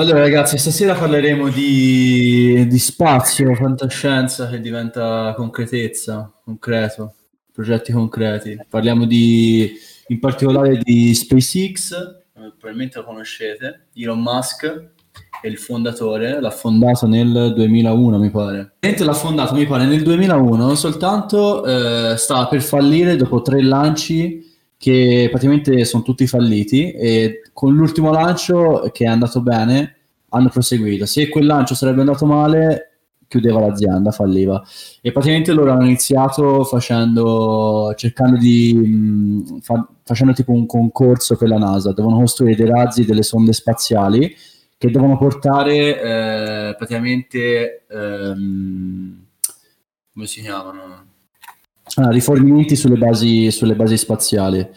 Allora ragazzi, stasera parleremo di spazio, fantascienza che diventa concretezza, concreto, progetti concreti. Parliamo in particolare di SpaceX, probabilmente lo conoscete, Elon Musk è il fondatore, l'ha fondato nel 2001 mi pare. L'ha fondato mi pare nel 2001, non soltanto stava per fallire dopo 3 lanci che praticamente sono tutti falliti, e con l'ultimo lancio che è andato bene hanno proseguito. Se quel lancio sarebbe andato male chiudeva l'azienda, falliva, e praticamente loro hanno iniziato facendo tipo un concorso per la NASA. Devono costruire dei razzi, delle sonde spaziali che devono portare praticamente come si chiamano? Rifornimenti sulle basi spaziali.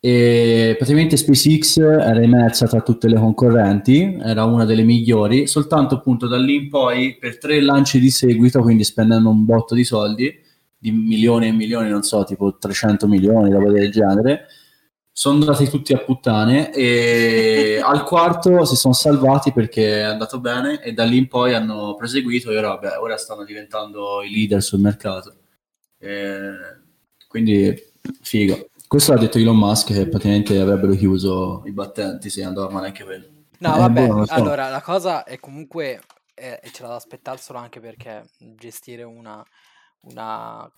E praticamente SpaceX era emersa tra tutte le concorrenti, era una delle migliori, soltanto appunto da lì in poi per 3 lanci di seguito, quindi spendendo un botto di soldi, di milioni e milioni, non so, tipo 300 milioni, roba del genere, sono andati tutti a puttane, e al quarto si sono salvati perché è andato bene, e da lì in poi hanno proseguito e ora stanno diventando i leader sul mercato. Quindi figo, questo l'ha detto Elon Musk, che praticamente avrebbero chiuso i battenti se andava male anche quello. No vabbè, buono, allora la cosa è comunque ce l'ha da aspettarselo, anche perché gestire una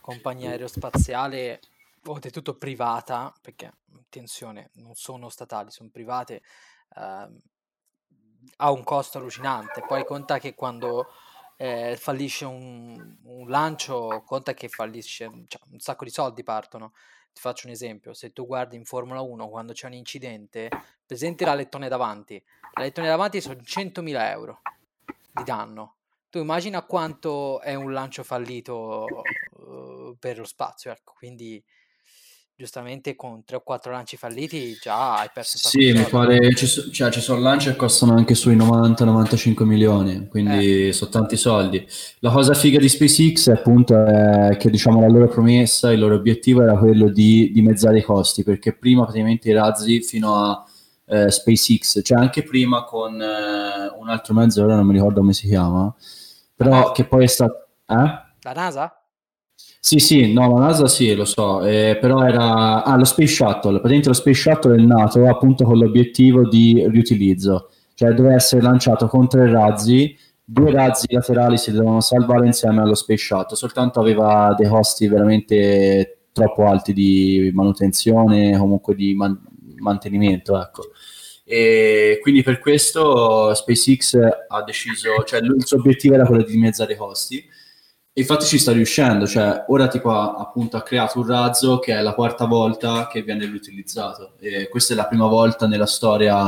compagnia aerospaziale oltretutto privata, perché attenzione non sono statali, sono private, ha un costo allucinante. Poi conta che quando fallisce un lancio, conta che fallisce, cioè, un sacco di soldi partono. Ti faccio un esempio: se tu guardi in Formula 1 quando c'è un incidente, presenti la lettone davanti sono 100.000 euro di danno. Tu immagina quanto è un lancio fallito per lo spazio, ecco. Quindi giustamente con 3 o 4 lanci falliti già hai perso. Sì, mi pare ci sono lanci che costano anche sui 90-95 milioni, quindi sono tanti soldi. La cosa figa di SpaceX appunto è che, diciamo, la loro promessa, il loro obiettivo era quello di dimezzare i costi, perché prima praticamente i razzi fino a SpaceX, cioè anche prima con un altro mezzo, ora non mi ricordo come si chiama, però che poi è stato... La NASA? Sì, no, la NASA sì, lo so, però era... lo Space Shuttle, praticamente lo Space Shuttle è nato appunto con l'obiettivo di riutilizzo, cioè doveva essere lanciato con 3 razzi, 2 razzi laterali si dovevano salvare insieme allo Space Shuttle, soltanto aveva dei costi veramente troppo alti di manutenzione, comunque di mantenimento, ecco. E quindi per questo SpaceX ha deciso, cioè il suo obiettivo era quello di dimezzare i costi. Infatti ci sta riuscendo, cioè ora tipo appunto ha creato un razzo che è la 4ª volta che viene riutilizzato, e questa è la prima volta nella storia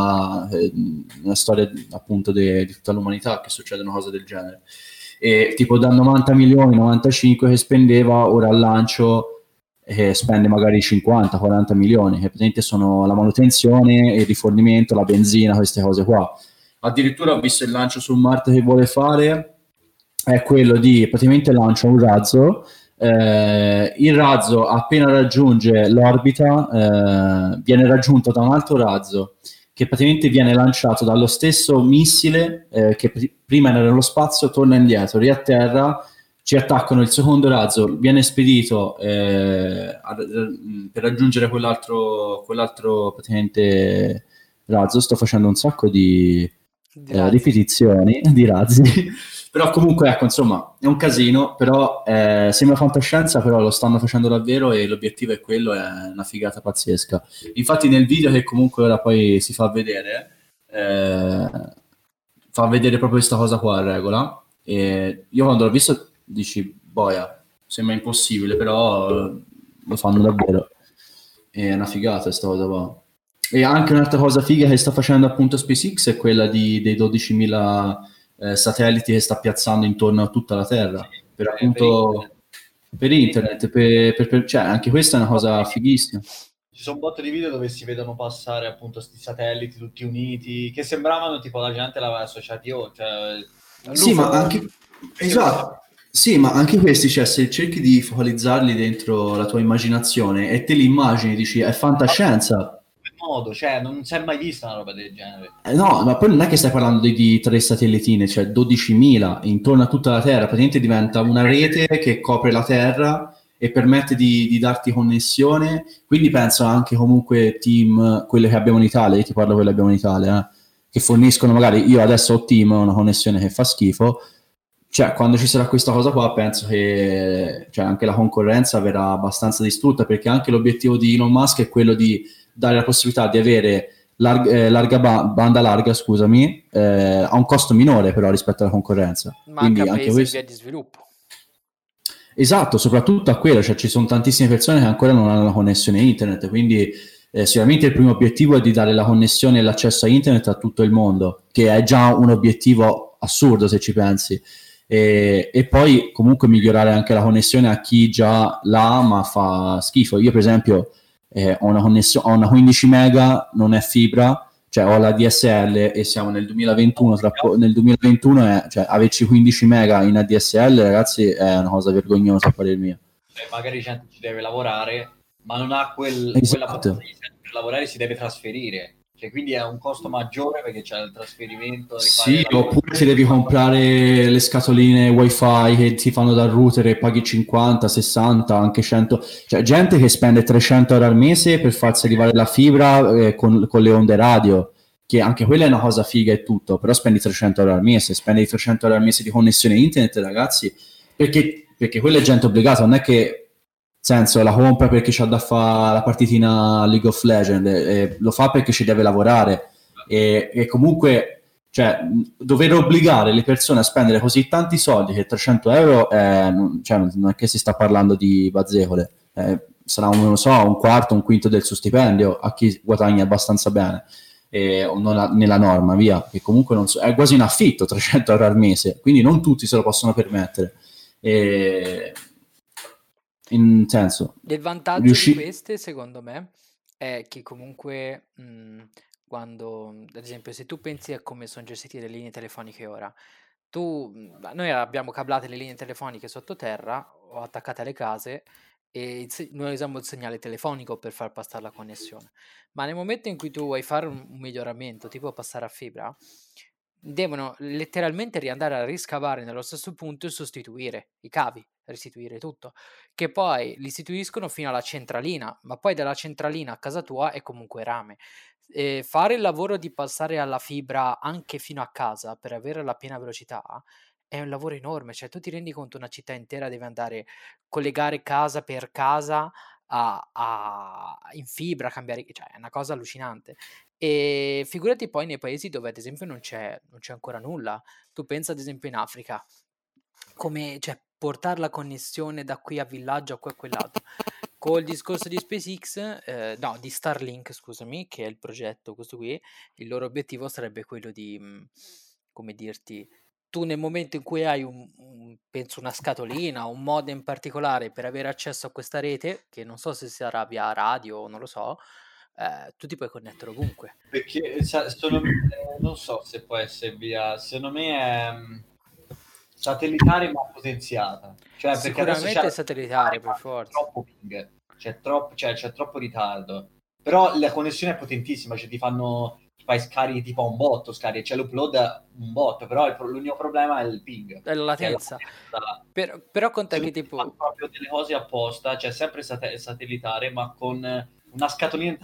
appunto di tutta l'umanità che succede una cosa del genere. E tipo da 90 milioni, 95 che spendeva, ora al lancio spende magari 50-40 milioni, che praticamente sono la manutenzione, il rifornimento, la benzina, queste cose qua. Addirittura ho visto il lancio su Marte che vuole fare, è quello di praticamente lancia un razzo, il razzo appena raggiunge l'orbita viene raggiunto da un altro razzo che praticamente viene lanciato dallo stesso missile che prima era nello spazio, torna indietro, riatterra, ci attaccano il secondo razzo, viene spedito per raggiungere quell'altro praticamente razzo. Sto facendo un sacco di ripetizioni di razzi. Però comunque, ecco, insomma, è un casino, però sembra fantascienza, però lo stanno facendo davvero e l'obiettivo è quello, è una figata pazzesca. Infatti nel video che comunque ora poi si fa vedere proprio questa cosa qua a regola, e io quando l'ho visto dici, boia, sembra impossibile, però lo fanno davvero, è una figata questa cosa qua. E anche un'altra cosa figa che sta facendo appunto SpaceX è quella dei 12.000... satelliti che sta piazzando intorno a tutta la Terra, per appunto per internet, per cioè anche questa è una cosa fighissima. Ci sono un botto di video dove si vedono passare appunto sti satelliti tutti uniti, che sembravano tipo la gente l'aveva associati sì, ma anche esatto. Sì, ma anche questi, cioè, se cerchi di focalizzarli dentro la tua immaginazione e te li immagini, dici è fantascienza. modo, cioè non si è mai vista una roba del genere. No, ma poi non è che stai parlando di tre satellitine, cioè 12.000 intorno a tutta la Terra, praticamente diventa una rete che copre la Terra e permette di darti connessione, quindi penso anche comunque team, quelle che abbiamo in Italia, io ti parlo quelle che abbiamo in Italia, che forniscono magari, io adesso ho team, una connessione che fa schifo, cioè quando ci sarà questa cosa qua penso che cioè, anche la concorrenza verrà abbastanza distrutta, perché anche l'obiettivo di Elon Musk è quello di dare la possibilità di avere banda larga, a un costo minore però rispetto alla concorrenza. Manca paesi in via di sviluppo. Esatto, soprattutto a quello, cioè ci sono tantissime persone che ancora non hanno la connessione internet, quindi sicuramente il primo obiettivo è di dare la connessione e l'accesso a internet a tutto il mondo, che è già un obiettivo assurdo se ci pensi, e poi comunque migliorare anche la connessione a chi già l'ha ma fa schifo. Io per esempio ho una 15 mega, non è fibra, cioè ho la DSL e siamo nel 2021, nel 2021 cioè averci 15 mega in ADSL, ragazzi, è una cosa vergognosa a parer mio. Cioè, magari gente ci deve lavorare ma non ha quella possibilità di lavorare, si deve trasferire, cioè, quindi è un costo maggiore perché c'è il trasferimento, sì, oppure ti devi comprare le scatoline wifi che ti fanno dal router e paghi 50, 60, anche 100, cioè gente che spende 300 euro al mese per farsi arrivare la fibra con le onde radio, che anche quella è una cosa figa e tutto, però spendi 300 euro al mese, spendi 300 euro al mese di connessione internet, ragazzi, perché quella è gente obbligata, non è che senso la compra perché c'ha da fare la partitina League of Legends, lo fa perché ci deve lavorare, e comunque cioè, dover obbligare le persone a spendere così tanti soldi che 300 euro cioè, non è che si sta parlando di bazzecole, sarà un quarto, un quinto del suo stipendio a chi guadagna abbastanza bene, nella norma via, che comunque non so, è quasi un affitto 300 euro al mese, quindi non tutti se lo possono permettere, in senso del vantaggio di queste secondo me è che comunque quando ad esempio se tu pensi a come sono gestite le linee telefoniche ora, noi abbiamo cablate le linee telefoniche sottoterra o attaccate alle case e noi usiamo il segnale telefonico per far passare la connessione, ma nel momento in cui tu vuoi fare un miglioramento tipo passare a fibra, devono letteralmente riandare a riscavare nello stesso punto e sostituire i cavi, restituire tutto, che poi li istituiscono fino alla centralina, ma poi dalla centralina a casa tua è comunque rame, e fare il lavoro di passare alla fibra anche fino a casa per avere la piena velocità è un lavoro enorme, cioè tu ti rendi conto una città intera deve andare collegare casa per casa in fibra, cambiare, cioè è una cosa allucinante. E figurati poi nei paesi dove ad esempio non c'è ancora nulla, tu pensa ad esempio in Africa, come cioè portare la connessione da qui a villaggio a qua a quell'altro, col discorso di SpaceX, di Starlink scusami, che è il progetto questo qui, il loro obiettivo sarebbe quello di, come dirti, tu nel momento in cui hai penso una scatolina, un modem particolare per avere accesso a questa rete, che non so se sarà via radio o non lo so, tu ti puoi connettere ovunque. Perché non so se può essere via, secondo me è satellitare ma potenziata, cioè sicuramente è satellitare per forza, troppo ping, c'è troppo ritardo, però la connessione è potentissima, cioè ti fai scarichi tipo un botto, c'è l'upload un botto, però l'unico problema è il ping, è la latenza, però conta che tipo fanno proprio delle cose apposta, cioè sempre satellitare ma con una scatolina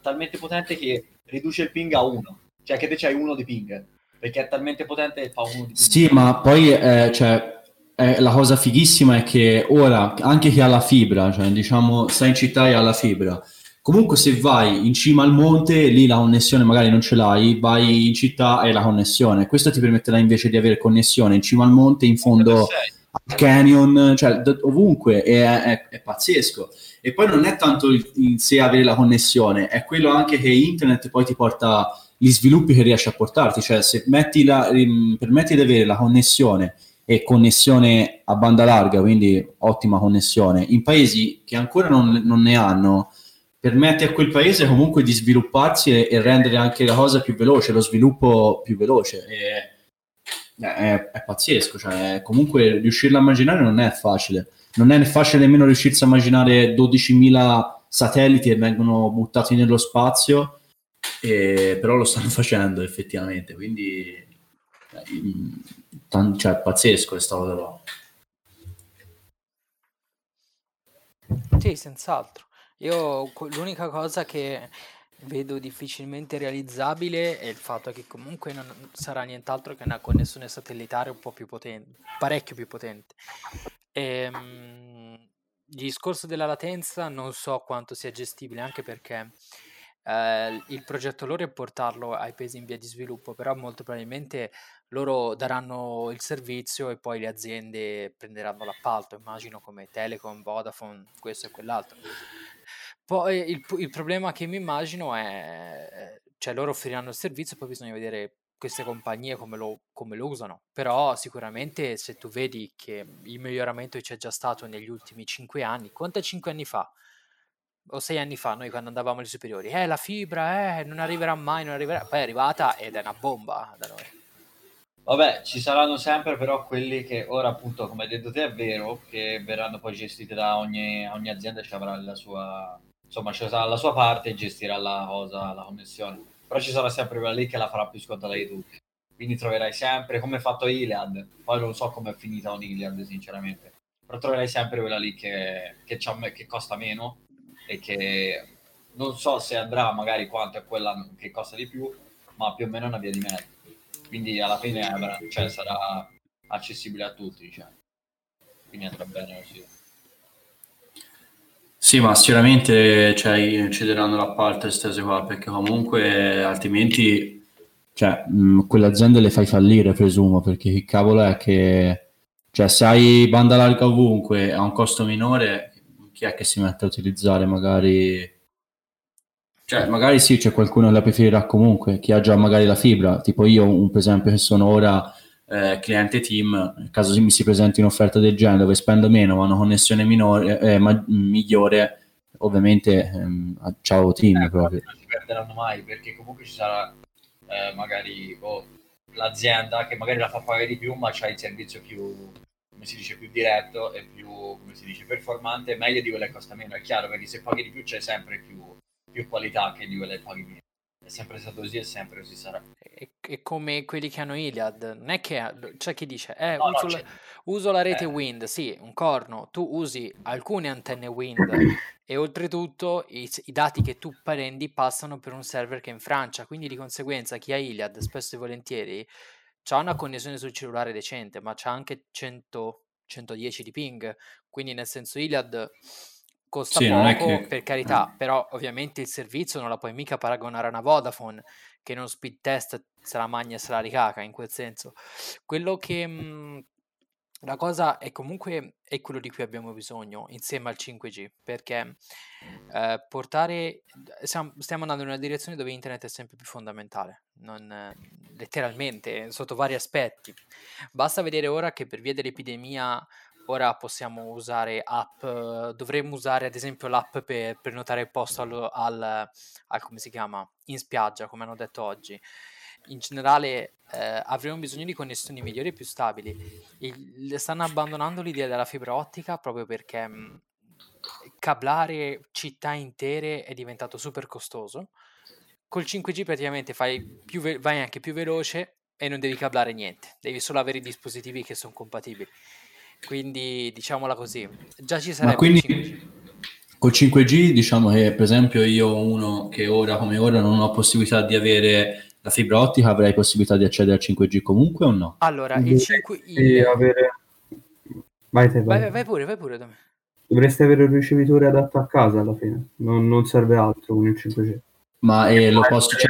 talmente potente che riduce il ping a 1, cioè che te c'hai 1 di ping perché è talmente potente che fa 1 di ping. Sì, ma poi la cosa fighissima è che ora anche chi ha la fibra, cioè diciamo sta in città e ha la fibra, comunque se vai in cima al monte lì la connessione magari non ce l'hai, vai in città e hai la connessione, questo ti permetterà invece di avere connessione in cima al monte, in fondo al canyon, cioè ovunque, è pazzesco. E poi non è tanto in sé avere la connessione, è quello anche che internet poi ti porta, gli sviluppi che riesce a portarti, cioè se permetti di avere la connessione e connessione a banda larga, quindi ottima connessione, in paesi che ancora non ne hanno, permette a quel paese comunque di svilupparsi e rendere anche la cosa più veloce, lo sviluppo più veloce, è pazzesco, cioè comunque riuscirlo a immaginare non è facile. Non è facile nemmeno riuscirsi a immaginare 12.000 satelliti che vengono buttati nello spazio però lo stanno facendo effettivamente, quindi cioè, è pazzesco questa cosa qua. Sì, senz'altro. Io l'unica cosa che vedo difficilmente realizzabile è il fatto che comunque non sarà nient'altro che una connessione satellitare un po' più potente, parecchio più potente. Il discorso della latenza non so quanto sia gestibile, anche perché il progetto loro è portarlo ai paesi in via di sviluppo, però molto probabilmente loro daranno il servizio e poi le aziende prenderanno l'appalto, immagino, come Telecom, Vodafone, questo e quell'altro. Poi il problema che mi immagino è, cioè, loro offriranno il servizio, poi bisogna vedere queste compagnie come lo usano, però sicuramente se tu vedi che il miglioramento c'è già stato negli ultimi 5 anni, quanto 5 anni fa o 6 anni fa noi quando andavamo alle superiori, la fibra, non arriverà mai, poi è arrivata ed è una bomba da noi. Vabbè, ci saranno sempre però quelli che ora, appunto, come hai detto te, è vero che verranno poi gestiti da ogni azienda, ci avrà la sua, insomma, ci sarà la sua parte e gestirà la cosa, la connessione. Però ci sarà sempre quella lì che la farà più scontata di tutti. Quindi troverai sempre, come ha fatto Iliad, poi non so come è finita un Iliad, sinceramente. Però troverai sempre quella lì che costa meno e che non so se andrà magari quanto a quella che costa di più, ma più o meno è una via di mezzo. Quindi alla fine cioè, sarà accessibile a tutti, diciamo. Quindi andrà bene così. Sì, ma sicuramente, cioè, cederanno l'appalto e stesse qua, perché comunque altrimenti, cioè, quell'azienda le fai fallire, presumo, perché che cavolo è che, cioè, se hai banda larga ovunque a un costo minore, chi è che si mette a utilizzare? Magari, cioè, magari sì, c'è qualcuno che la preferirà comunque, chi ha già magari la fibra, tipo io, per esempio, che sono ora cliente team, nel caso mi si presenti un'offerta del genere dove spendo meno ma una connessione minore, migliore, ovviamente ciao team, proprio non si perderanno mai, perché comunque ci sarà magari l'azienda che magari la fa pagare di più, ma c'ha il servizio più, come si dice, più diretto e più, come si dice, performante, meglio di quella che costa meno. È chiaro, perché se paghi di più c'è sempre più qualità che di quella che paghi meno. È sempre stato così e sempre così sarà. E come quelli che hanno Iliad, non è che c'è chi dice uso la rete Wind, sì, un corno, tu usi alcune antenne Wind e oltretutto i dati che tu prendi passano per un server che è in Francia, quindi di conseguenza chi ha Iliad spesso e volentieri c'ha una connessione sul cellulare decente, ma c'ha anche 100-110 di ping, quindi nel senso Iliad costa sì, poco, che... per carità, però ovviamente il servizio non la puoi mica paragonare a una Vodafone, che non speed test se la magna e se la ricaca, in quel senso. Quello che la cosa è comunque è quello di cui abbiamo bisogno insieme al 5G, perché stiamo andando in una direzione dove internet è sempre più fondamentale, letteralmente, sotto vari aspetti. Basta vedere ora che per via dell'epidemia ora possiamo usare app, dovremmo usare ad esempio l'app per prenotare il posto al come si chiama, in spiaggia, come hanno detto oggi. In generale avremo bisogno di connessioni migliori e più stabili. Stanno abbandonando l'idea della fibra ottica proprio perché cablare città intere è diventato super costoso. Col 5G praticamente vai anche più veloce e non devi cablare niente, devi solo avere i dispositivi che sono compatibili. Quindi diciamola così, già ci sarebbe. Ma quindi 5G. Col 5G diciamo che, per esempio, io uno che ora come ora non ho possibilità di avere la fibra ottica, avrei possibilità di accedere al 5G comunque o no? Allora, Vai pure da me. Dovreste avere un ricevitore adatto a casa alla fine, non serve altro con il 5G. Ma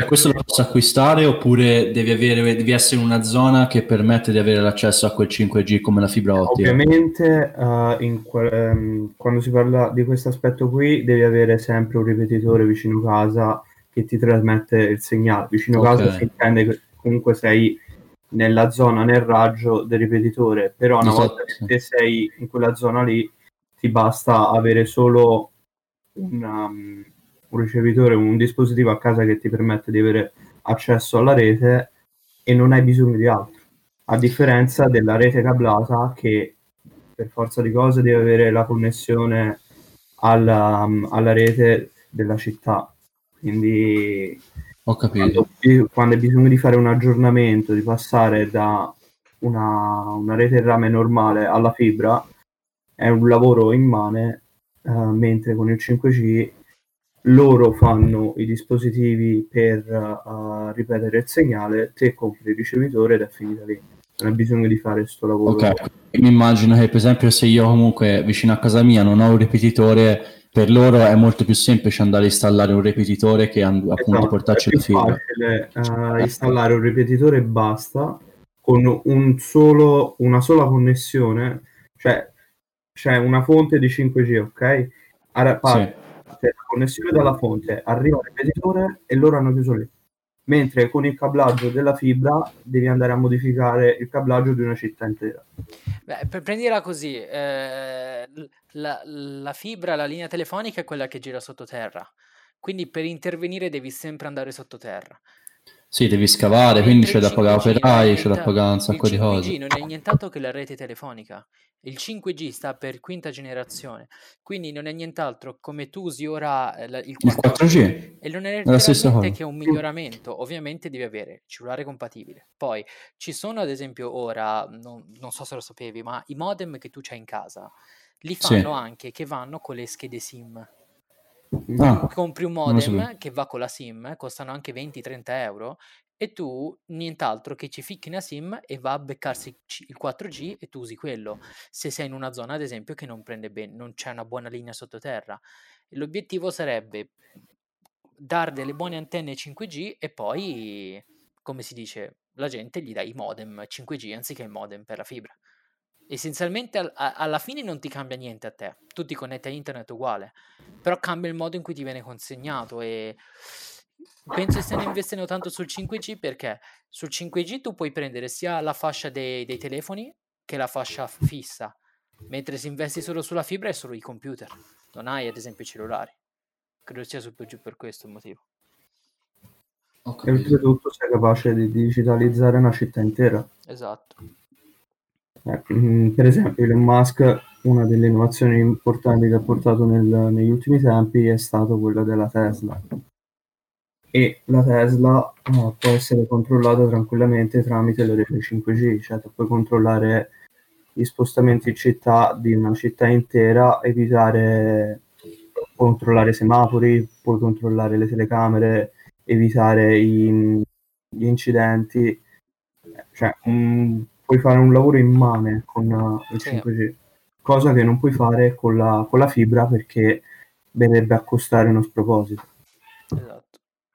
questo lo posso acquistare, oppure devi essere in una zona che permette di avere l'accesso a quel 5G come la fibra ottica? Ovviamente quando si parla di questo aspetto qui devi avere sempre un ripetitore vicino casa che ti trasmette il segnale. Vicino casa si intende che comunque sei nella zona, nel raggio del ripetitore, però una volta che te sei in quella zona lì ti basta avere solo un ricevitore, un dispositivo a casa che ti permette di avere accesso alla rete e non hai bisogno di altro, a differenza della rete cablata che per forza di cose deve avere la connessione alla rete della città. Quindi Ho capito. Quando hai bisogno di fare un aggiornamento, di passare da una rete rame normale alla fibra, è un lavoro immane, mentre con il 5G loro fanno i dispositivi per ripetere il segnale, te compri il ricevitore ed è finita lì. Non hai bisogno di fare sto lavoro. Ok, mi immagino che per esempio se io comunque vicino a casa mia non ho un ripetitore, per loro è molto più semplice andare a installare un ripetitore che appunto portarci la fibra. È più facile installare un ripetitore e basta, con una sola connessione, cioè c'è una fonte di 5G, ok? Parte la connessione dalla fonte, arriva il ripetitore e loro hanno chiuso lì. Mentre con il cablaggio della fibra devi andare a modificare il cablaggio di una città intera. Beh, per prenderla così, la fibra, la linea telefonica è quella che gira sottoterra, quindi per intervenire devi sempre andare sottoterra. Sì, devi scavare, quindi c'è da pagare operai, c'è da pagare un sacco di cose. Il 5G non è nient'altro che la rete telefonica. Il 5G sta per quinta generazione, quindi non è nient'altro come tu usi ora il 4G, e non è veramente che è un miglioramento. Ovviamente devi avere il cellulare compatibile. Poi ci sono ad esempio ora, non so se lo sapevi, ma i modem che tu c'hai in casa li fanno anche che vanno con le schede SIM. Compri un modem che va con la SIM, costano anche 20-30 euro e tu nient'altro che ci ficchi una SIM e va a beccarsi il 4G e tu usi quello se sei in una zona ad esempio che non prende bene, non c'è una buona linea sottoterra. L'obiettivo sarebbe dare delle buone antenne 5G e poi, come si dice, la gente gli dà i modem 5G anziché il modem per la fibra. Essenzialmente alla fine non ti cambia niente a te, tu ti connetti a internet uguale, però cambia il modo in cui ti viene consegnato e penso che stiano investendo tanto sul 5G perché sul 5G tu puoi prendere sia la fascia dei telefoni che la fascia fissa, mentre se investi solo sulla fibra è solo i computer, non hai ad esempio i cellulari, credo sia sul più giù per questo il motivo. E oltretutto sei capace di digitalizzare una città intera. Esatto. Per esempio Elon Musk, una delle innovazioni importanti che ha portato negli ultimi tempi è stata quella della Tesla, e la Tesla può essere controllata tranquillamente tramite le reti 5G, cioè puoi controllare gli spostamenti in città di una città intera, evitare controllare semafori, puoi controllare le telecamere, evitare gli incidenti, cioè puoi fare un lavoro immane con il 5G, cosa che non puoi fare con la fibra perché verrebbe a costare uno sproposito. Esatto.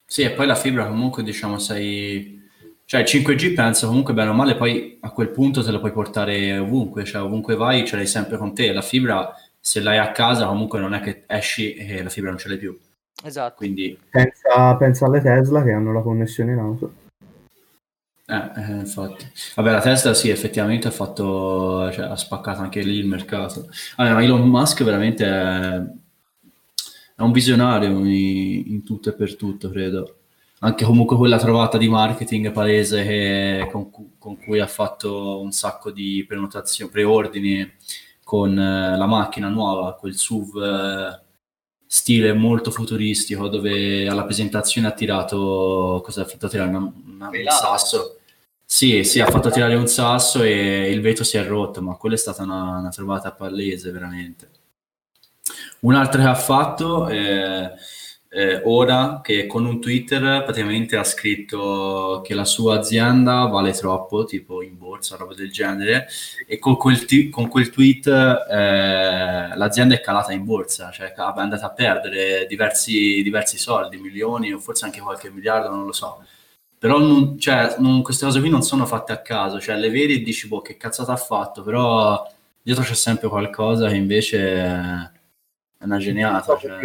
Sì, e poi la fibra comunque diciamo cioè il 5G penso comunque bene o male poi a quel punto te lo puoi portare ovunque, cioè ovunque vai ce l'hai sempre con te, la fibra se l'hai a casa comunque non è che esci e la fibra non ce l'hai più. Esatto. Quindi pensa alle Tesla che hanno la connessione in auto. Infatti vabbè la Tesla sì effettivamente ha fatto, cioè, ha spaccato anche lì il mercato. Allora, Elon Musk veramente è un visionario in tutto e per tutto, credo anche comunque quella trovata di marketing palese che, con cui ha fatto un sacco di prenotazioni, preordini con la macchina nuova, quel SUV stile molto futuristico dove alla presentazione ha tirato un sasso. Sì, ha fatto tirare un sasso e il vetro si è rotto, ma quella è stata una trovata palese veramente. Un'altra che ha fatto ora, che con un Twitter praticamente ha scritto che la sua azienda vale troppo, tipo in borsa, roba del genere, e con quel tweet l'azienda è calata in borsa, cioè è andata a perdere diversi soldi, milioni o forse anche qualche miliardo, non lo so, però queste cose qui non sono fatte a caso, cioè le vedi e dici boh che cazzata ha fatto, però dietro c'è sempre qualcosa che invece è una geniata, cioè.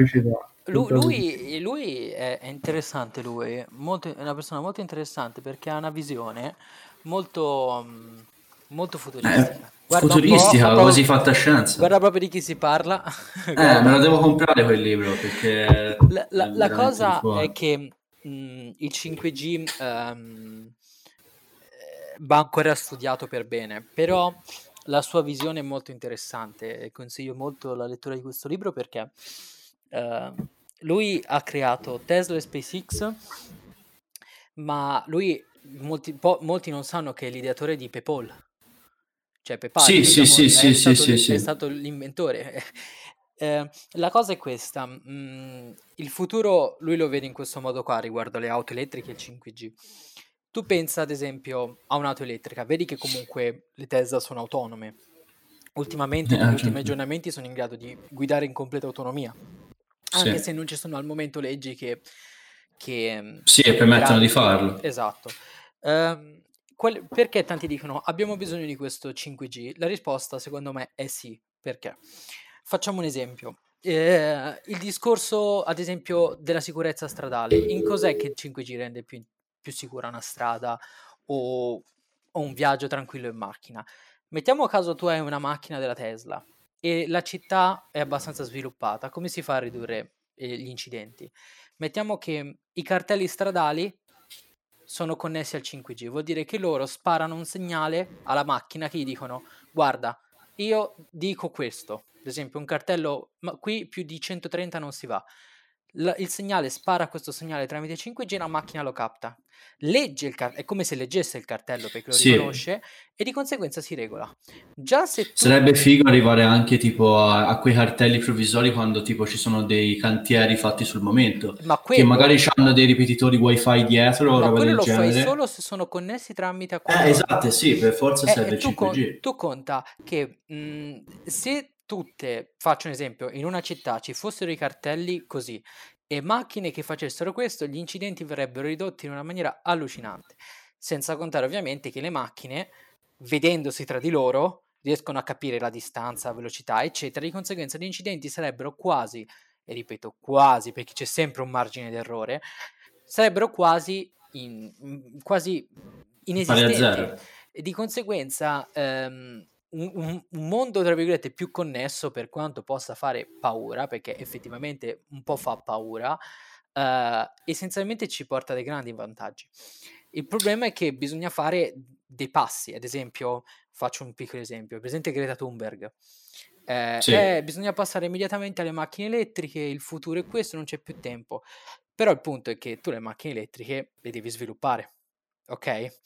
Lui è interessante, è una persona molto interessante perché ha una visione molto, molto futuristica. Futuristica, quasi fantascienza. Guarda proprio di chi si parla. Me lo devo comprare quel libro perché la cosa è che il 5G va ancora studiato per bene, però la sua visione è molto interessante e consiglio molto la lettura di questo libro perché lui ha creato Tesla e SpaceX Ma lui, molti non sanno che è l'ideatore di PayPal. Cioè PayPal è stato l'inventore. La cosa è questa, il futuro lui lo vede in questo modo qua riguardo alle auto elettriche e il 5G. Tu pensa ad esempio a un'auto elettrica, vedi che comunque le Tesla sono autonome. Ultimamente, negli ultimi aggiornamenti sono in grado di guidare in completa autonomia, anche se non ci sono al momento leggi che permettono di farlo. Esatto. Perché tanti dicono abbiamo bisogno di questo 5G? La risposta secondo me è sì. Perché? Facciamo un esempio. Il discorso ad esempio della sicurezza stradale. In cos'è che il 5G rende più sicura una strada o un viaggio tranquillo in macchina? Mettiamo a caso tu hai una macchina della Tesla e la città è abbastanza sviluppata, come si fa a ridurre gli incidenti? Mettiamo che i cartelli stradali sono connessi al 5G, vuol dire che loro sparano un segnale alla macchina che gli dicono guarda, io dico questo, ad esempio un cartello, ma qui più di 130 non si va. Il segnale spara questo segnale tramite 5G, la macchina lo capta, legge il è come se leggesse il cartello perché lo riconosce e di conseguenza si regola. Già se tu... Sarebbe figo arrivare anche tipo a quei cartelli provvisori quando tipo ci sono dei cantieri fatti sul momento, ma quello... che magari hanno dei ripetitori wifi dietro, ma roba quello del lo genere. Fai solo se sono connessi tramite a quello. Esatto, sì, per forza serve il 5G. Tu conta che se tutte, faccio un esempio, in una città ci fossero i cartelli così e macchine che facessero questo, gli incidenti verrebbero ridotti in una maniera allucinante, senza contare ovviamente che le macchine, vedendosi tra di loro, riescono a capire la distanza, la velocità eccetera, di conseguenza gli incidenti sarebbero quasi, e ripeto quasi perché c'è sempre un margine d'errore, sarebbero quasi inesistenti e di conseguenza un mondo tra virgolette più connesso, per quanto possa fare paura, perché effettivamente un po' fa paura, essenzialmente ci porta dei grandi vantaggi. Il problema è che bisogna fare dei passi. Ad esempio, faccio un piccolo esempio, presente Greta Thunberg, bisogna passare immediatamente alle macchine elettriche, il futuro è questo, non c'è più tempo. Però il punto è che tu le macchine elettriche le devi sviluppare, ok?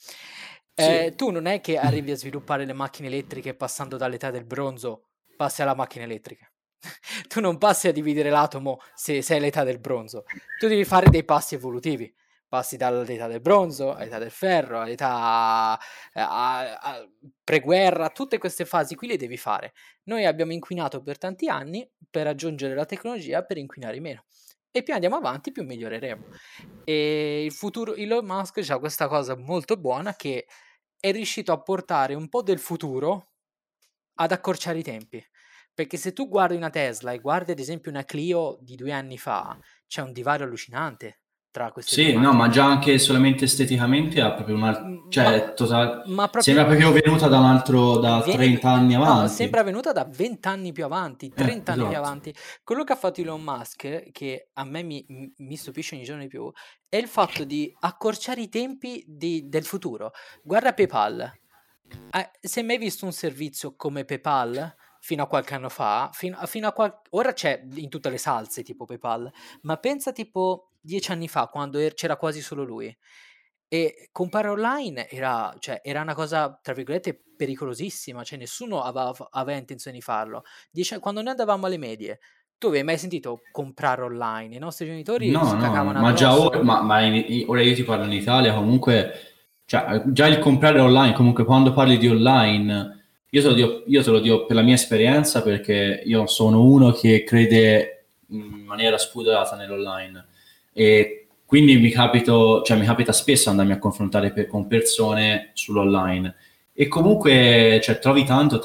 Tu non è che arrivi a sviluppare le macchine elettriche passando dall'età del bronzo, passi alla macchina elettrica. Tu non passi a dividere l'atomo se sei all'età del bronzo. Tu devi fare dei passi evolutivi. Passi dall'età del bronzo all'età del ferro, all'età preguerra, tutte queste fasi qui le devi fare. Noi abbiamo inquinato per tanti anni per raggiungere la tecnologia per inquinare meno. E più andiamo avanti, più miglioreremo. E il futuro, Elon Musk ha questa cosa molto buona che è riuscito a portare un po' del futuro ad accorciare i tempi. Perché se tu guardi una Tesla e guardi ad esempio una Clio di 2 anni fa, c'è un divario allucinante tra queste due macchine. No, ma già anche solamente esteticamente ha proprio sembra proprio venuta da un altro, da 30 anni avanti. No, sembra venuta da 20 anni più avanti, 30 anni più avanti. Quello che ha fatto Elon Musk, che a me mi stupisce ogni giorno di più, è il fatto di accorciare i tempi del futuro. Guarda PayPal. Se mai visto un servizio come PayPal? Fino a qualche anno fa, ora c'è in tutte le salse tipo PayPal, ma pensa tipo 10 anni fa quando c'era quasi solo lui, e comprare online era una cosa tra virgolette pericolosissima, cioè nessuno aveva intenzione di farlo. Quando noi andavamo alle medie, tu avevi mai sentito comprare online? I nostri genitori si cagavano addosso. Già ora, ora io ti parlo in Italia comunque, cioè già il comprare online, comunque quando parli di online... Io te lo dico per la mia esperienza, perché io sono uno che crede in maniera spudorata nell'online e quindi mi capita spesso andarmi a confrontare con persone sull'online e comunque trovi tanto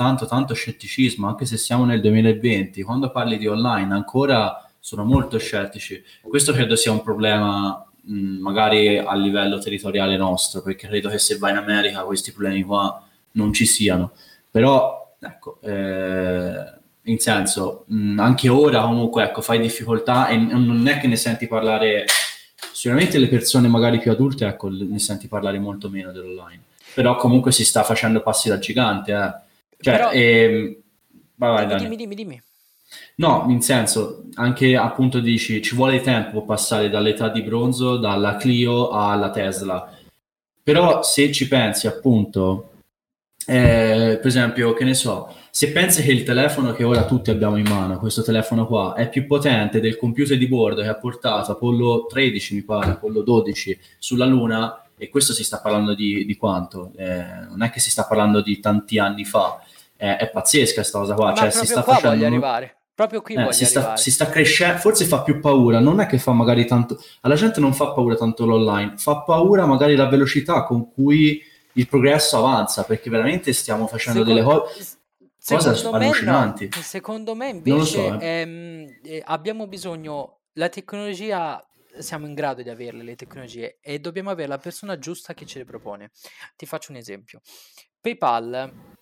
scetticismo, anche se siamo nel 2020, quando parli di online ancora sono molto scettici. Questo credo sia un problema magari a livello territoriale nostro, perché credo che se vai in America questi problemi qua non ci siano. Però ecco, in senso anche ora comunque ecco fai difficoltà e non è che ne senti parlare, sicuramente le persone magari più adulte ecco ne senti parlare molto meno dell'online, però comunque si sta facendo passi da gigante. Però, vai, dimmi. No, in senso, anche appunto dici, ci vuole tempo passare dall'età di bronzo, dalla Clio alla Tesla. Però se ci pensi appunto, per esempio, che ne so, se pensi che il telefono che ora tutti abbiamo in mano, questo telefono qua, è più potente del computer di bordo che ha portato Apollo 13, mi pare, Apollo 12, sulla Luna, e questo si sta parlando di quanto? Non è che si sta parlando di tanti anni fa, è pazzesca questa cosa qua. Ma cioè, proprio si sta qua facendo... voglio arrivare. Proprio qui voglio arrivare. Si sta crescendo, forse fa più paura, non è che fa magari tanto... Alla gente non fa paura tanto l'online, fa paura magari la velocità con cui il progresso avanza, perché veramente stiamo facendo delle cose allucinanti. No. Secondo me invece non lo so, abbiamo bisogno, la tecnologia... siamo in grado di averle le tecnologie e dobbiamo avere la persona giusta che ce le propone. Ti faccio un esempio. PayPal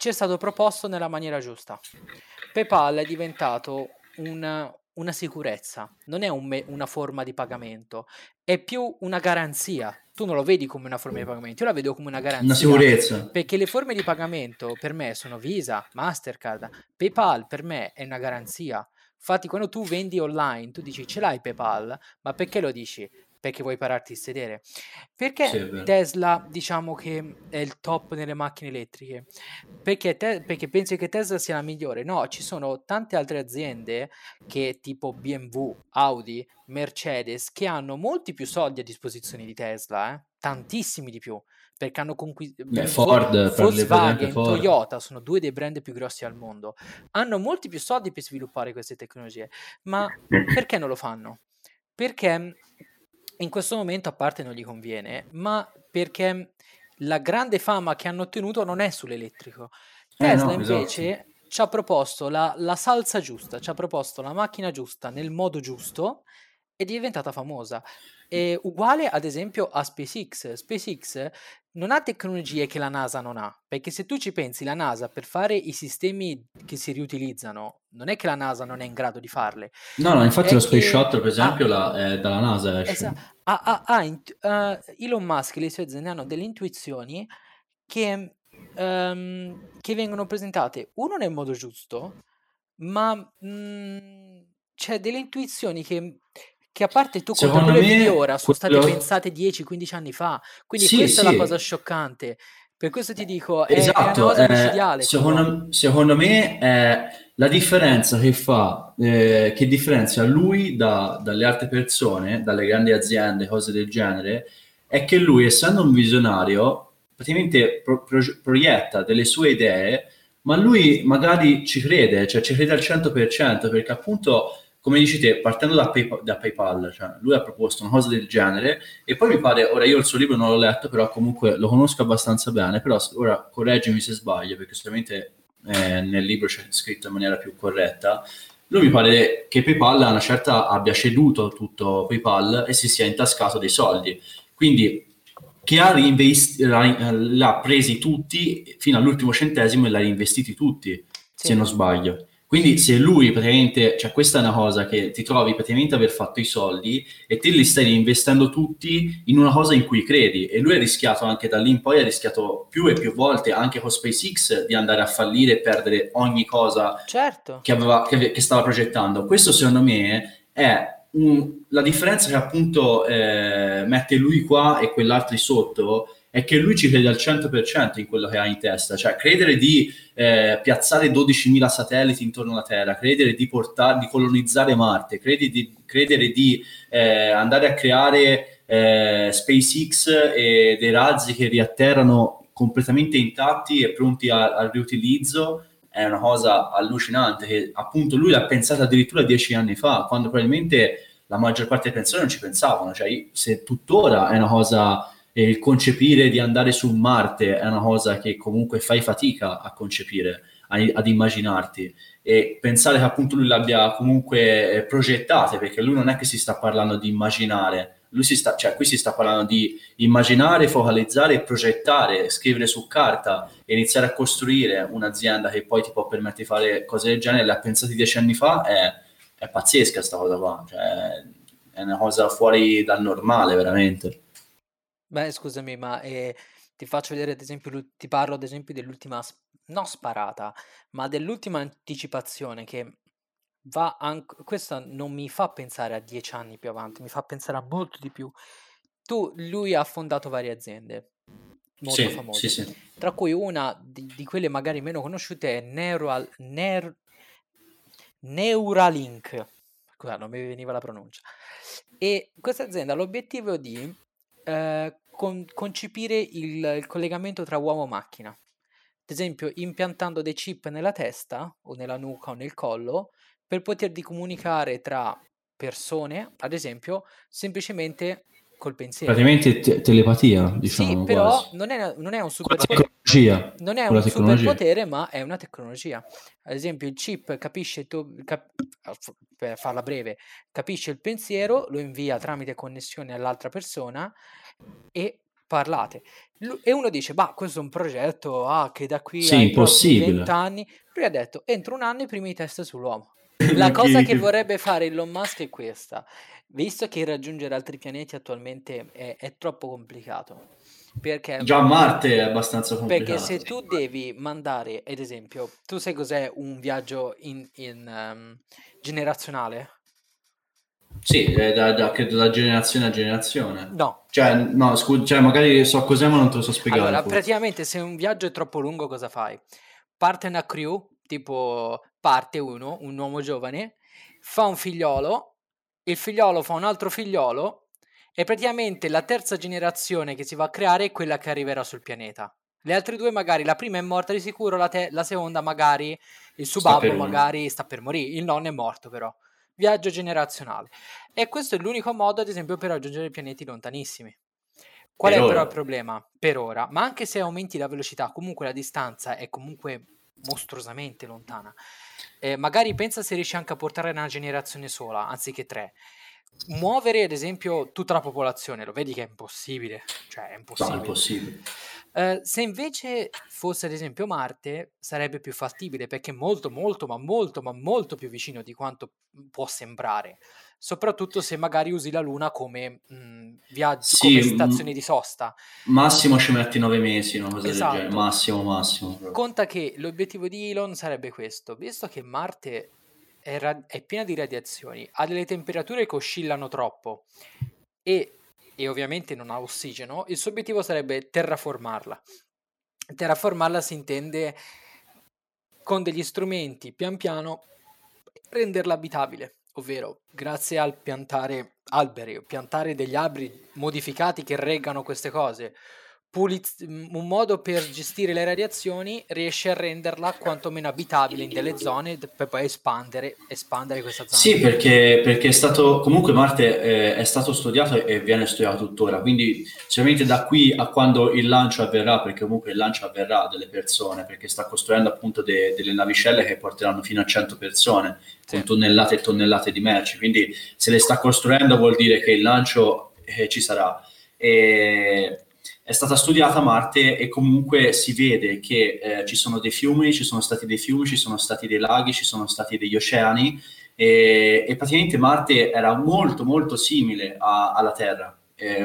ci è stato proposto nella maniera giusta. PayPal è diventato una sicurezza, non è una forma di pagamento, è più una garanzia. Tu non lo vedi come una forma di pagamento, io la vedo come una garanzia, una sicurezza, perché le forme di pagamento per me sono Visa, Mastercard. PayPal per me è una garanzia. Infatti quando tu vendi online, tu dici ce l'hai PayPal, ma perché lo dici? Perché vuoi pararti il sedere. Perché sì, Tesla diciamo che è il top nelle macchine elettriche? Perché, perché pensi che Tesla sia la migliore? No, ci sono tante altre aziende che tipo BMW, Audi, Mercedes, che hanno molti più soldi a disposizione di Tesla, tantissimi di più, perché hanno conquistato Ford, Volkswagen, Ford. Toyota sono due dei brand più grossi al mondo, hanno molti più soldi per sviluppare queste tecnologie, ma perché non lo fanno? Perché in questo momento a parte non gli conviene, ma perché la grande fama che hanno ottenuto non è sull'elettrico. Tesla invece esatto. Ci ha proposto la salsa giusta, ci ha proposto la macchina giusta nel modo giusto, è diventata famosa. È uguale ad esempio a SpaceX. SpaceX non ha tecnologie che la NASA non ha, perché se tu ci pensi, la NASA per fare i sistemi che si riutilizzano non è che la NASA non è in grado di farle. No, infatti lo Space Shuttle per esempio è dalla NASA. Elon Musk e le sue aziende hanno delle intuizioni che vengono presentate uno nel modo giusto, ma c'è delle intuizioni che a parte tu contemplare ora sono state pensate 10-15 anni fa, quindi sì, questa è la cosa scioccante, per questo ti dico esatto, è una cosa micidiale. Secondo me è la differenza che fa, che differenzia lui dalle altre persone, dalle grandi aziende, cose del genere, è che lui, essendo un visionario, praticamente proietta delle sue idee, ma lui magari ci crede, cioè ci crede al 100%, perché appunto come dici te, partendo da PayPal, cioè lui ha proposto una cosa del genere, e poi mi pare, ora io il suo libro non l'ho letto, però comunque lo conosco abbastanza bene, però ora correggimi se sbaglio, perché sicuramente nel libro c'è scritto in maniera più corretta, lui mi pare che PayPal a una certa abbia ceduto tutto PayPal e si sia intascato dei soldi, quindi che l'ha presi tutti fino all'ultimo centesimo e l'ha reinvestiti tutti, sì, se non sbaglio. Quindi se lui praticamente, cioè questa è una cosa che ti trovi praticamente aver fatto i soldi e te li stai investendo tutti in una cosa in cui credi, e lui ha rischiato anche da lì in poi, ha rischiato più e più volte anche con SpaceX di andare a fallire e perdere ogni cosa che stava progettando. Questo secondo me è la differenza che appunto mette lui qua e quell'altro sotto, è che lui ci crede al 100% in quello che ha in testa, cioè credere di piazzare 12.000 satelliti intorno alla Terra, credere di colonizzare Marte, credere di andare a creare SpaceX e dei razzi che riatterrano completamente intatti e pronti al riutilizzo, è una cosa allucinante che appunto lui l'ha pensata addirittura 10 anni fa, quando probabilmente la maggior parte delle persone non ci pensavano, cioè se tuttora è una cosa... E il concepire di andare su Marte è una cosa che comunque fai fatica a concepire, ad immaginarti, e pensare che appunto lui l'abbia comunque progettata, perché lui non è che si sta parlando di immaginare, qui si sta parlando di immaginare, focalizzare, progettare, scrivere su carta e iniziare a costruire un'azienda che poi ti può permettere di fare cose del genere. L'ha pensato 10 anni fa, è pazzesca sta cosa qua, cioè, è una cosa fuori dal normale veramente. Beh, scusami, ma ti faccio vedere ad esempio, ti parlo ad esempio dell'ultima, non sparata, ma dell'ultima anticipazione che Questa non mi fa pensare a 10 anni più avanti, mi fa pensare a molto di più. Lui ha fondato varie aziende molto famose, tra cui una di quelle magari meno conosciute è Neuralink. Scusa, non mi veniva la pronuncia. E questa azienda ha l'obiettivo di concepire il collegamento tra uomo e macchina, ad esempio impiantando dei chip nella testa o nella nuca o nel collo per poterli comunicare tra persone, ad esempio semplicemente col pensiero. Praticamente telepatia, diciamo. Sì, però quasi. Non è un superpotere, non è un superpotere, ma è una tecnologia. Ad esempio il chip capisce, per farla breve, capisce il pensiero, lo invia tramite connessione all'altra persona e parlate. E uno dice, bah, questo è un progetto che da qui ai prossimi 20 anni... Lui ha detto, entro un anno i primi test sull'uomo. La cosa che vorrebbe fare Elon Musk è questa. Visto che raggiungere altri pianeti attualmente è troppo complicato. Perché già Marte è abbastanza complicato. Perché se tu devi mandare, ad esempio, tu sai cos'è un viaggio generazionale? Sì, da generazione a generazione. No. Cioè, magari so cos'è ma non te lo so spiegare. Allora, praticamente se un viaggio è troppo lungo cosa fai? Parte una crew, tipo parte un uomo giovane, fa un figliolo, il figliolo fa un altro figliolo e praticamente la terza generazione che si va a creare è quella che arriverà sul pianeta. Le altre due magari, la prima è morta di sicuro, la seconda magari, il subabbo magari sta per morire, il nonno è morto però. Viaggio generazionale. E questo è l'unico modo, ad esempio, per raggiungere pianeti lontanissimi. Qual è però il problema? Per ora, ma anche se aumenti la velocità, comunque la distanza è comunque mostruosamente lontana. Magari pensa se riesci anche a portare una generazione sola, anziché 3. Muovere, ad esempio, tutta la popolazione, lo vedi che è impossibile. Cioè, è impossibile. No, è impossibile. Se invece fosse ad esempio Marte sarebbe più fattibile perché è molto più vicino di quanto può sembrare, soprattutto se magari usi la Luna come viaggio, come stazione di sosta. Massimo ci metti 9 mesi, una cosa esatto. Del genere, massimo proprio. Conta che l'obiettivo di Elon sarebbe questo, visto che Marte è piena di radiazioni, ha delle temperature che oscillano troppo e ovviamente non ha ossigeno, il suo obiettivo sarebbe terraformarla. Terraformarla si intende con degli strumenti, pian piano, renderla abitabile, ovvero grazie al piantare alberi, o piantare degli alberi modificati che reggano queste cose. Un modo per gestire le radiazioni riesce a renderla quantomeno abitabile in delle zone per poi espandere questa zona. Sì, perché è stato comunque Marte è stato studiato e viene studiato tuttora, quindi sicuramente da qui a quando il lancio avverrà, perché comunque il lancio avverrà delle persone, perché sta costruendo appunto delle navicelle che porteranno fino a 100 persone con tonnellate e tonnellate di merci, quindi se le sta costruendo vuol dire che il lancio ci sarà. E è stata studiata Marte e comunque si vede che ci sono stati dei fiumi, ci sono stati dei laghi, ci sono stati degli oceani e praticamente Marte era molto simile alla Terra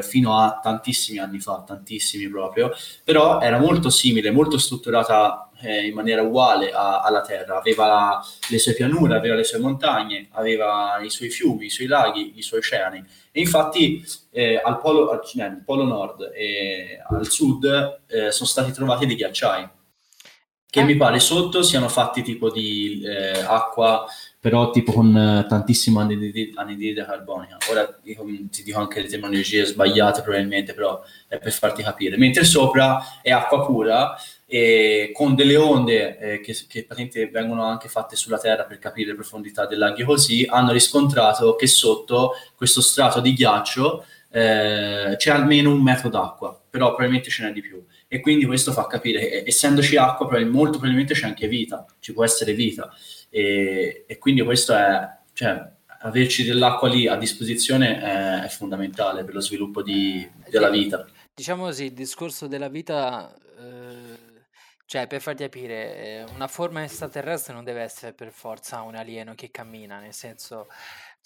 fino a tantissimi anni fa, tantissimi proprio, però era molto simile, molto strutturata in maniera uguale alla Terra, aveva le sue pianure, aveva le sue montagne, aveva i suoi fiumi, i suoi laghi, i suoi oceani. E infatti al polo nord e al sud sono stati trovati dei ghiacciai che mi pare sotto siano fatti tipo di acqua, però tipo con tantissima anidride carbonica. Ora ti dico anche le terminologie sbagliate probabilmente, però è per farti capire. Mentre sopra è acqua pura e con delle onde che praticamente vengono anche fatte sulla Terra per capire le profondità del lago, così hanno riscontrato che sotto questo strato di ghiaccio c'è almeno 1 metro d'acqua, però probabilmente ce n'è di più. E quindi questo fa capire che essendoci acqua molto probabilmente c'è anche vita, ci può essere vita e quindi questo è, cioè, averci dell'acqua lì a disposizione è fondamentale per lo sviluppo della vita. Diciamo così, il discorso della vita, cioè per farti capire, una forma extraterrestre non deve essere per forza un alieno che cammina, nel senso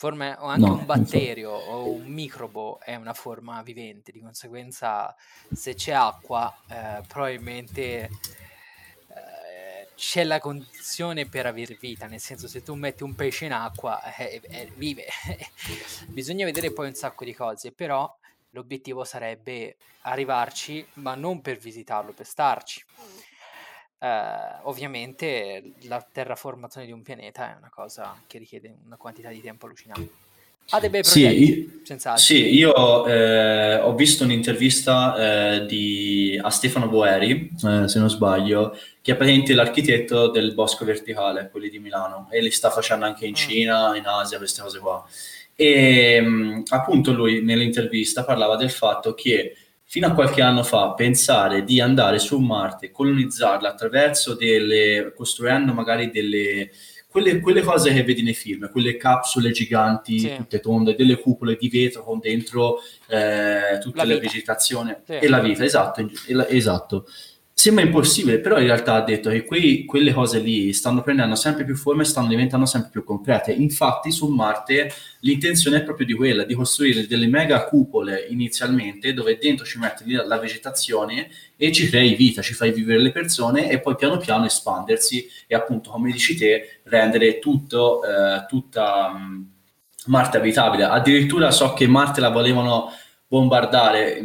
o anche un batterio o un microbo è una forma vivente, di conseguenza se c'è acqua probabilmente c'è la condizione per aver vita, nel senso, se tu metti un pesce in acqua vive. Bisogna vedere poi un sacco di cose, però l'obiettivo sarebbe arrivarci, ma non per visitarlo, per starci. Ovviamente la terraformazione di un pianeta è una cosa che richiede una quantità di tempo allucinante. Ah, dei bei progetti, senz'altro. Sì, io ho visto un'intervista a Stefano Boeri, se non sbaglio, che è praticamente l'architetto del Bosco Verticale, quelli di Milano, e li sta facendo anche in Cina, in Asia, queste cose qua. E appunto lui nell'intervista parlava del fatto che fino a qualche anno fa pensare di andare su Marte, colonizzarla attraverso costruendo magari delle... Quelle cose che vedi nei film, quelle capsule giganti, sì, tutte tonde, delle cupole di vetro con dentro tutta la vegetazione, sì, e la vita, esatto. Sembra impossibile, però in realtà ha detto che quelle cose lì stanno prendendo sempre più forma e stanno diventando sempre più concrete. Infatti su Marte l'intenzione è proprio di quella, di costruire delle mega cupole inizialmente, dove dentro ci metti la vegetazione e ci crei vita, ci fai vivere le persone e poi piano piano espandersi e appunto, come dici te, rendere tutta Marte abitabile. Addirittura so che Marte la volevano bombardare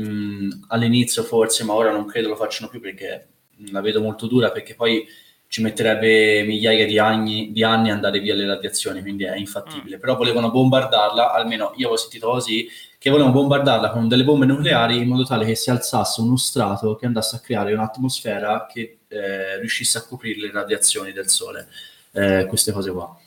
all'inizio forse, ma ora non credo lo facciano più perché la vedo molto dura, perché poi ci metterebbe migliaia di anni andare via le radiazioni, quindi è infattibile. Però volevano bombardarla, almeno io avevo sentito così, che volevano bombardarla con delle bombe nucleari in modo tale che si alzasse uno strato che andasse a creare un'atmosfera che riuscisse a coprire le radiazioni del Sole, queste cose qua.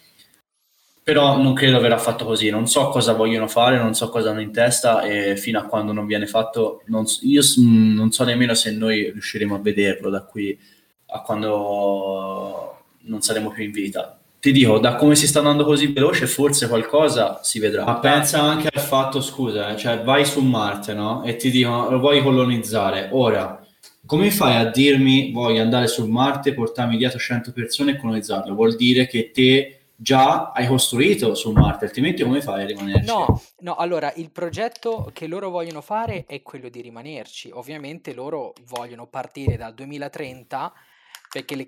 Però non credo verrà fatto così, non so cosa vogliono fare, non so cosa hanno in testa, e fino a quando non viene fatto, non so nemmeno se noi riusciremo a vederlo da qui a quando non saremo più in vita. Ti dico, da come si sta andando così veloce, forse qualcosa si vedrà. Ma pensa anche al fatto, scusa, cioè vai su Marte, no? E ti dicono, lo vuoi colonizzare, ora... Come fai a dirmi, voglio andare su Marte, portarmi dietro 100 persone e colonizzarlo? Vuol dire che te... già hai costruito su Marte, altrimenti come fai a rimanerci? No, allora il progetto che loro vogliono fare è quello di rimanerci. Ovviamente loro vogliono partire dal 2030, perché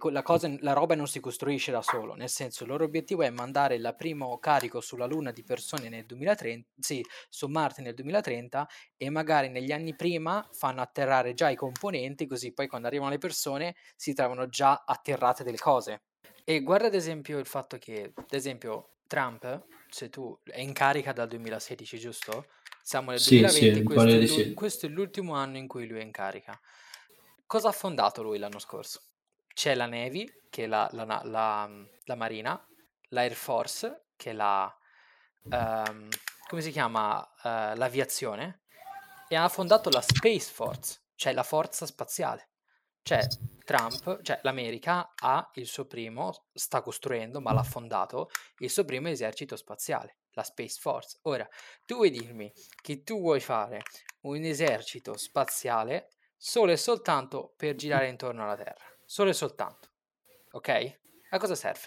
la roba non si costruisce da solo, nel senso, il loro obiettivo è mandare il primo carico sulla Luna di persone nel 2030, sì, su Marte nel 2030, e magari negli anni prima fanno atterrare già i componenti, così poi quando arrivano le persone si trovano già atterrate delle cose. E guarda ad esempio il fatto che, ad esempio, Trump, se tu è in carica dal 2016, giusto? Siamo nel 2020, sì, questo è l'ultimo anno in cui lui è in carica. Cosa ha fondato lui l'anno scorso? C'è la Navy, che è la Marina, la Air Force, che è come si chiama? L'aviazione, e ha fondato la Space Force, cioè la forza spaziale. Cioè Trump, cioè l'America ha il suo primo, sta costruendo, ma l'ha fondato, il suo primo esercito spaziale, la Space Force. Ora, tu vuoi dirmi che tu vuoi fare un esercito spaziale solo e soltanto per girare intorno alla Terra, solo e soltanto, ok? A cosa serve?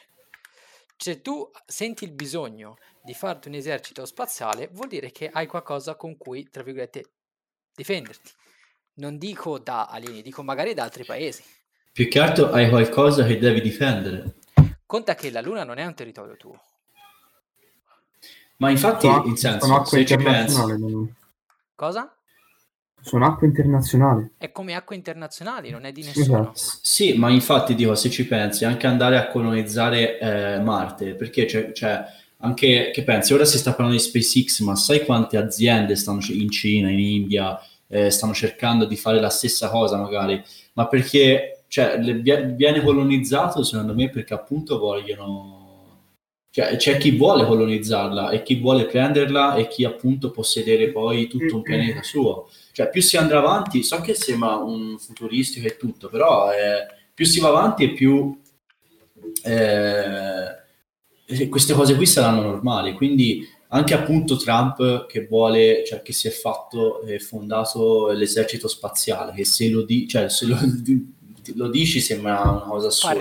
Se tu senti il bisogno di farti un esercito spaziale, vuol dire che hai qualcosa con cui, tra virgolette, difenderti. Non dico da alieni, dico magari da altri paesi. Più che altro hai qualcosa che devi difendere. Conta che la Luna non è un territorio tuo. Ma infatti, in senso, se ci pensi... Cosa? Sono acque internazionali. È come acque internazionali, non è di nessuno. Sì, ma infatti, dico, se ci pensi, anche andare a colonizzare Marte, perché c'è... Anche, che pensi, ora si sta parlando di SpaceX, ma sai quante aziende stanno in Cina, in India... stanno cercando di fare la stessa cosa magari, ma perché cioè, viene colonizzato secondo me perché appunto vogliono, cioè, c'è chi vuole colonizzarla e chi vuole prenderla e chi appunto possedere poi tutto un pianeta suo, cioè più si andrà avanti, so che sembra un futuristico e tutto, però più si va avanti e più queste cose qui saranno normali, quindi anche appunto Trump che vuole, cioè che si è fatto e fondato l'esercito spaziale, che se lo dici, cioè se lo dici sembra una cosa assurda.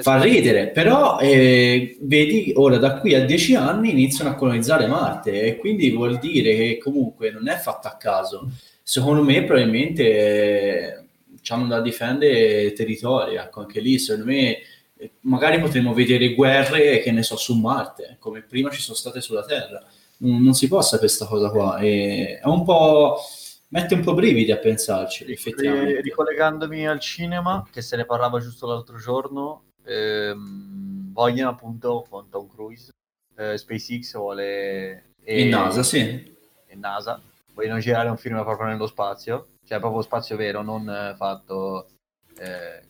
Fa ridere, però vedi, ora da qui a 10 anni iniziano a colonizzare Marte e quindi vuol dire che comunque non è fatta a caso. Secondo me probabilmente c'hanno da difendere territori, ecco, anche lì secondo me magari potremmo vedere guerre, che ne so, su Marte, come prima ci sono state sulla Terra. Non si può sapere questa cosa qua, e è un po', mette un po' brividi a pensarci, effettivamente. Ricollegandomi al cinema, che se ne parlava giusto l'altro giorno, vogliono appunto con Tom Cruise, SpaceX vuole e NASA, sì, e NASA vogliono girare un film proprio nello spazio, cioè proprio spazio vero, non fatto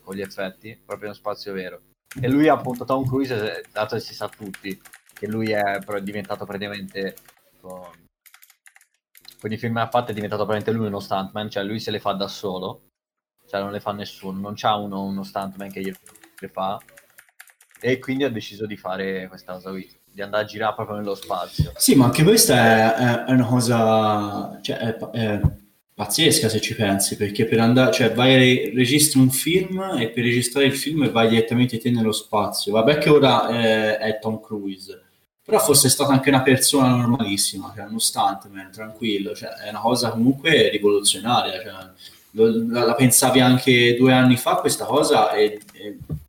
con gli effetti, proprio uno spazio vero. E lui appunto, Tom Cruise, dato che si sa tutti che lui è diventato praticamente con i film che ha fatto, è diventato praticamente lui uno stuntman, cioè lui se le fa da solo, cioè non le fa nessuno, non c'ha uno stuntman che gli le fa, e quindi ho deciso di fare questa cosa qui, di andare a girare proprio nello spazio. Sì, ma anche questa è una cosa, cioè, è pazzesca se ci pensi, perché per andare, cioè vai, registri un film, e per registrare il film vai direttamente te nello spazio. Vabbè che ora è Tom Cruise, però forse è stata anche una persona normalissima, cioè uno stuntman tranquillo, cioè è una cosa comunque rivoluzionaria, cioè la pensavi anche 2 anni fa questa cosa, e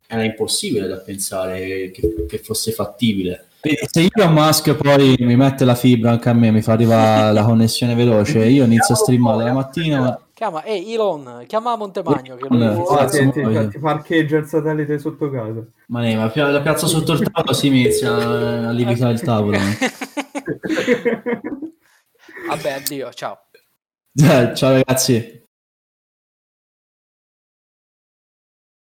era impossibile da pensare che fosse fattibile. Se Elon Musk poi mi mette la fibra anche a me, mi fa arrivare la connessione veloce, io inizio a streamare la mattina. Chiama Elon, chiama Montemagno, che ti parcheggia il satellite sotto casa. Ma ne, ma la piazza sotto il tavolo si inizia a lievitare il tavolo. Vabbè, addio, ciao. Ciao ragazzi.